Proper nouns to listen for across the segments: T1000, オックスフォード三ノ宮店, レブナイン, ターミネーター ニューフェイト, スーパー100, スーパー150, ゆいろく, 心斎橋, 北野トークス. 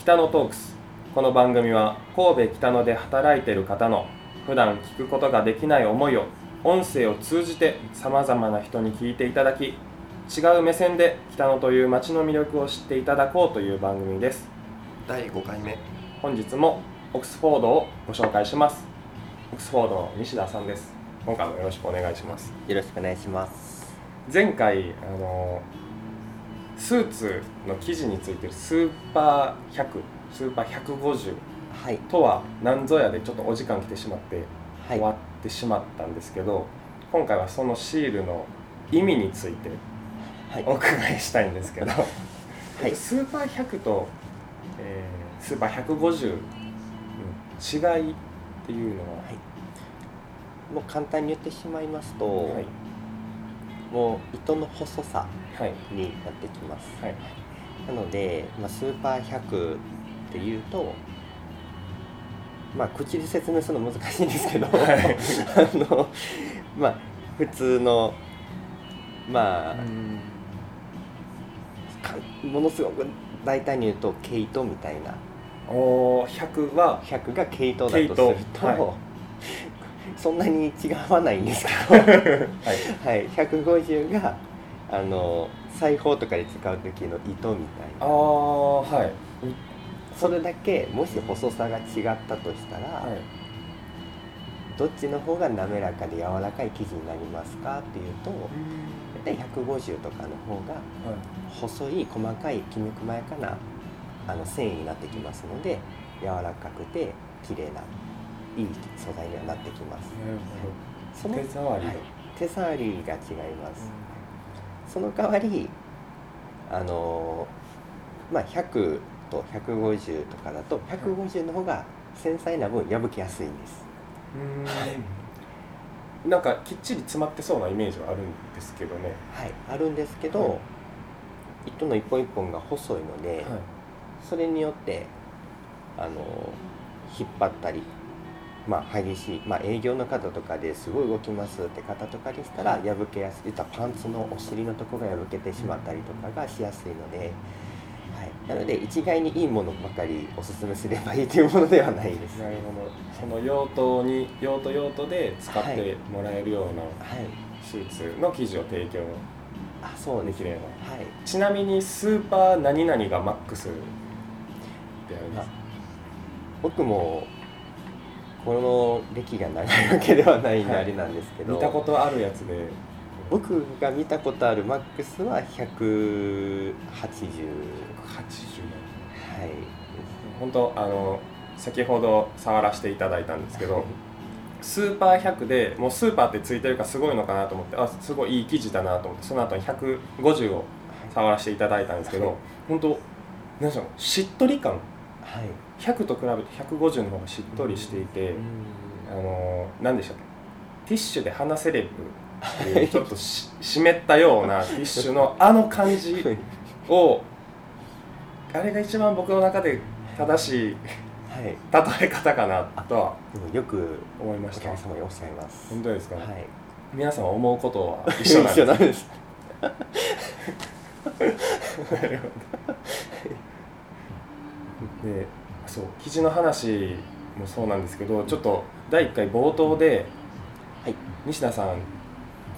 北野トークス。この番組は神戸北野で働いている方の普段聞くことができない思いを音声を通じてさまざまな人に聞いていただき、違う目線で北野という街の魅力を知っていただこうという番組です。第5回目。本日もオックスフォードをご紹介します。オックスフォードの西田さんです。今回もよろしくお願いします。よろしくお願いします。前回スーツの生地についてるスーパー100、スーパー150とは何ぞやでちょっとお時間来てしまって終わってしまったんですけど、今回はそのシールの意味についてお伺いしたいんですけど、スーパー100と、スーパー150の違いっていうのは、もう簡単に言ってしまいますと、もう糸の細さになってきます。なので、スーパー100っていうと、口で説明するの難しいんですけど、普通の、ものすごく大胆に言うと毛糸みたいな。100が毛糸だとすると、そんなに違わないんですけど、150が裁縫とかで使う時の糸みたいな。それだけもし細さが違ったとしたら、どっちの方が滑らかで柔らかい生地になりますかっていうと、大体150とかの方が細い細かいきめ細やかな繊維になってきますので、柔らかくて綺麗ないい素材にはなってきます。その手触りが違います。その代わり、100と150とかだと150の方が繊細な分破けやすいんです。なんかきっちり詰まってそうなイメージはあるんですけどね。あるんですけど、糸の一本一本が細いので、それによって引っ張ったり。激しい、営業の方とかですごい動きますって方とかでしたら、破けやすい、パンツのお尻のとこが破けてしまったりとかがしやすいので、なので一概にいいものばかりおすすめすればいいというものではないです。なるほど。その用途で使ってもらえるようなスーツの生地を提供できれば、ちなみにスーパー何々がマックスであります。僕もこの歴が長いわけではないのあれなんですけど、見たことあるやつで、僕が見たことあるマックスは180。本当先ほど触らせていただいたんですけど、スーパー100でもうスーパーってついてるからすごいのかなと思って、すごいいい生地だなと思って、その後に150を触らせていただいたんですけど、本当なんでしょう、しっとり感。100と比べて150の方がしっとりしていて、何でしたっけ、ティッシュで鼻セレブっていうちょっと湿ったようなティッシュの感じを、あれが一番僕の中で正しい例え方かなとはよく思いました。お客様におっしゃいます。本当ですか。皆さん思うことは一緒なんですか。なるほど。で、そう、生地の話もそうなんですけど、ちょっと第1回冒頭で、西田さん、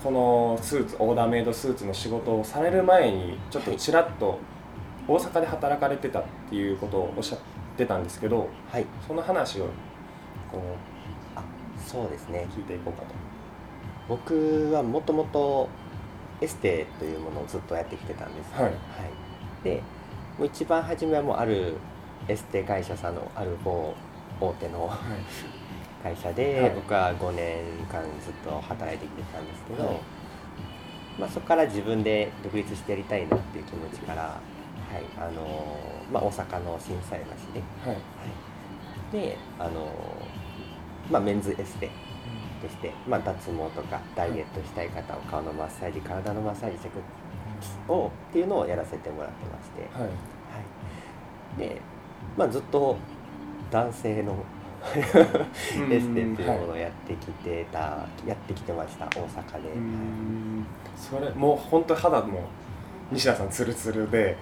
このスーツ、オーダーメイドスーツの仕事をされる前にちょっとちらっと大阪で働かれてたっていうことをおっしゃってたんですけど、その話をそうですね、聞いていこうかと。僕はもともとエステというものをずっとやってきてたんです。で、もう一番初めはもうあるエステ会社さんのある某大手の会社で、僕は5年間ずっと働いてきてたんですけど、そこから自分で独立してやりたいなっていう気持ちから、大阪の心斎橋で、でメンズエステとして、脱毛とかダイエットしたい方を顔のマッサージ、体のマッサージチェックをっていうのをやらせてもらってまして、で、ずっと男性のエステっていうものをやってきてました、大阪で。それもう本当肌も西田さんツルツルで、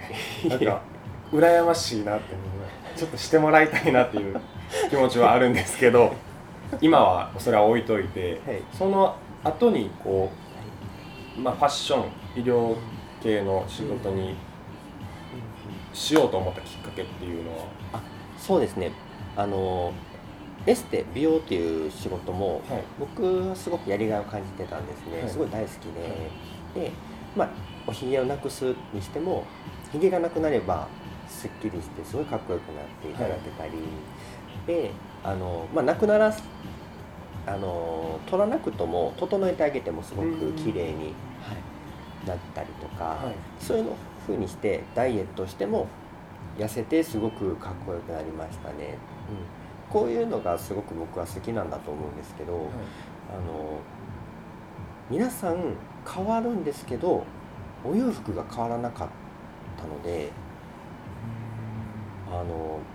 羨ましいなってちょっとしてもらいたいなっていう気持ちはあるんですけど今はそれは置いといて、はい、その後にこう、まあ、ファッション医療系の仕事にしようと思ったきっかけっていうのは、あ、そうですね、エステ美容っていう仕事も、はい、僕はすごくやりがいを感じてたんですね、はい、すごい大好きで、はい、で、まあ、おひげをなくすにしてもひげがなくなればすっきりしてすごいかっこよくなっていただけたり、はい、で、まあ、なくなら取らなくとも整えてあげてもすごく綺麗になったりとか、はい、そういうの風にしてダイエットしても痩せてすごくかっこよくなりましたね、うん、こういうのがすごく僕は好きなんだと思うんですけど、はい、皆さん変わるんですけどお洋服が変わらなかったので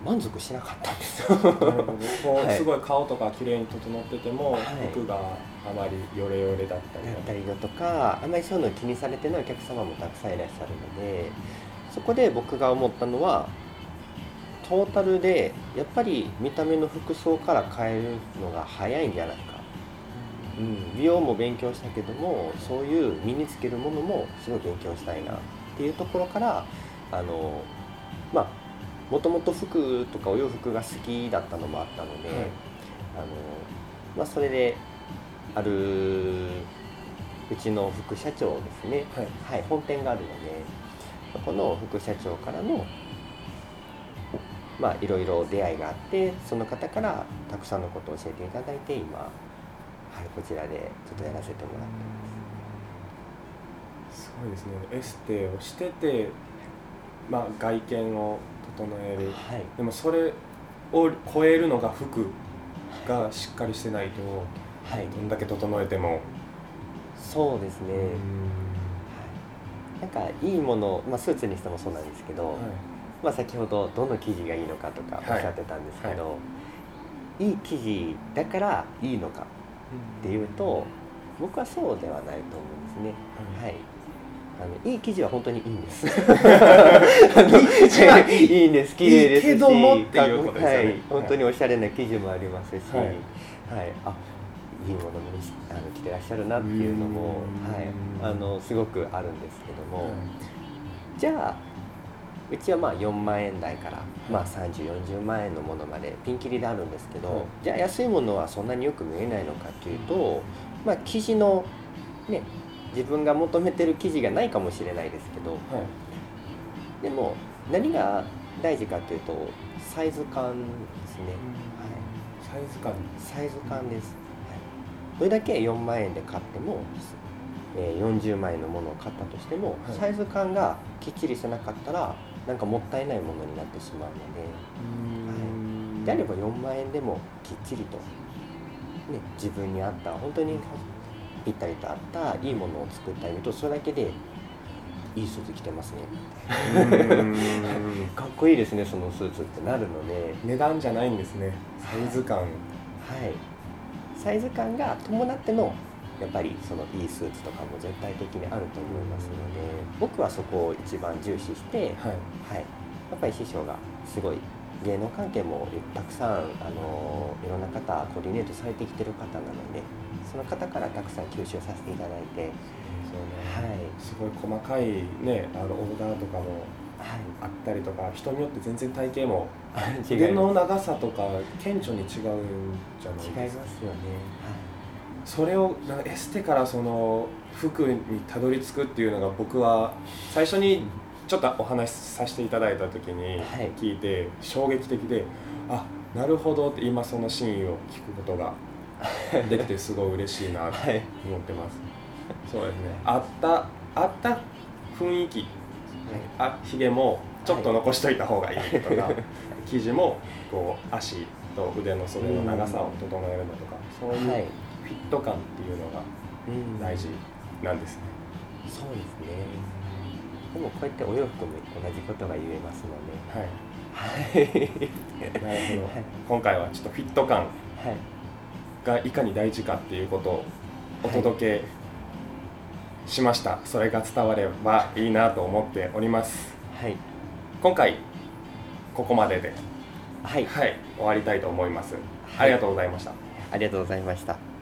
満足しなかったんですよ。すごい顔とか綺麗に整ってても、はい、服があまりヨレヨレだったりだとかあまりそういうのを気にされてないお客様もたくさんいらっしゃるので、そこで僕が思ったのはトータルでやっぱり見た目の服装から変えるのが早いんじゃないか、うん、美容も勉強したけどもそういう身につけるものもすごい勉強したいなっていうところからまあもともと服とかお洋服が好きだったのもあったので、はい、まあ、それであるうちの副社長ですね、はいはい、本店があるのでそこの副社長からのまあ、いろいろ出会いがあってその方からたくさんのことを教えていただいて今、はい、こちらでちょっとやらせてもらってます。すごいですね。エステをしてて、まあ、外見を整える、はい、でもそれを超えるのが服がしっかりしてないと、はい、どんだけ整えても、はい、そうですね、はい、なんかいいもの、まあ、スーツにしてもそうなんですけど、はい、まあ、先ほどどの生地がいいのかとかおっしゃってたんですけど、はいはい、いい生地だからいいのかっていうと僕はそうではないと思うんですね、うん、はい、いい生地は本当にいいんですいいんです、綺麗ですし、いいけどもっていうことですよね、はい、本当におしゃれな生地もありますし、はいはい、あ、いいものも着てらっしゃるなっていうのも、はい、すごくあるんですけども、うん、じゃあうちはまあ4万円台からまあ30、40万円のものまでピンキリであるんですけど、うん、じゃあ安いものはそんなによく見えないのかっていうと、まあ生地のね、自分が求めてる生地がないかもしれないですけど、うん、でも何が大事かっていうとサイズ感ですね、はい、サイズ感です、はい、どれだけ4万円で買っても40万円のものを買ったとしても、はい、サイズ感がきっちりしてなかったらなんかもったいないものになってしまうので、はい、であれば4万円でもきっちりと、ね、自分に合った本当にぴったりと合ったいいものを作ってあげるとそれだけでいいスーツ着てますねかっこいいですねそのスーツってなるので値段じゃないんですねサイズ感、はい、サイズ感が伴ってのやっぱりそのいいスーツとかも絶対的にあると思いますので僕はそこを一番重視して、はいはい、やっぱり師匠がすごい芸能関係もたくさんいろんな方コーディネートされてきてる方なのでその方からたくさん吸収させていただいて、そうね、はい、すごい細かい、ね、オーダーとかもあったりとか、はい、人によって全然体型も腕の長さとか顕著に違うんじゃないですか。違いますよね、はい、それをエステからその服にたどり着くっていうのが僕は最初にちょっとお話しさせていただいた時に聞いて衝撃的で、あ、なるほどって今その真意を聞くことができてすごい嬉しいなって思ってますそうですね、あった雰囲気、あ、ひげもちょっと残しといた方がいいとか生地もこう足と腕の袖の長さを整えるのとかそういう、はい、フィット感っていうのが大事なんですね、うん、そうですね。でもこうやってお洋服も同じことが言えますので、はい、はい、なるほど、はい、今回はちょっとフィット感がいかに大事かっていうことをお届けしました、はい、それが伝わればいいなと思っております、はい、今回ここまでで、はい、終わりたいと思います。ありがとうございました。ありがとうございました。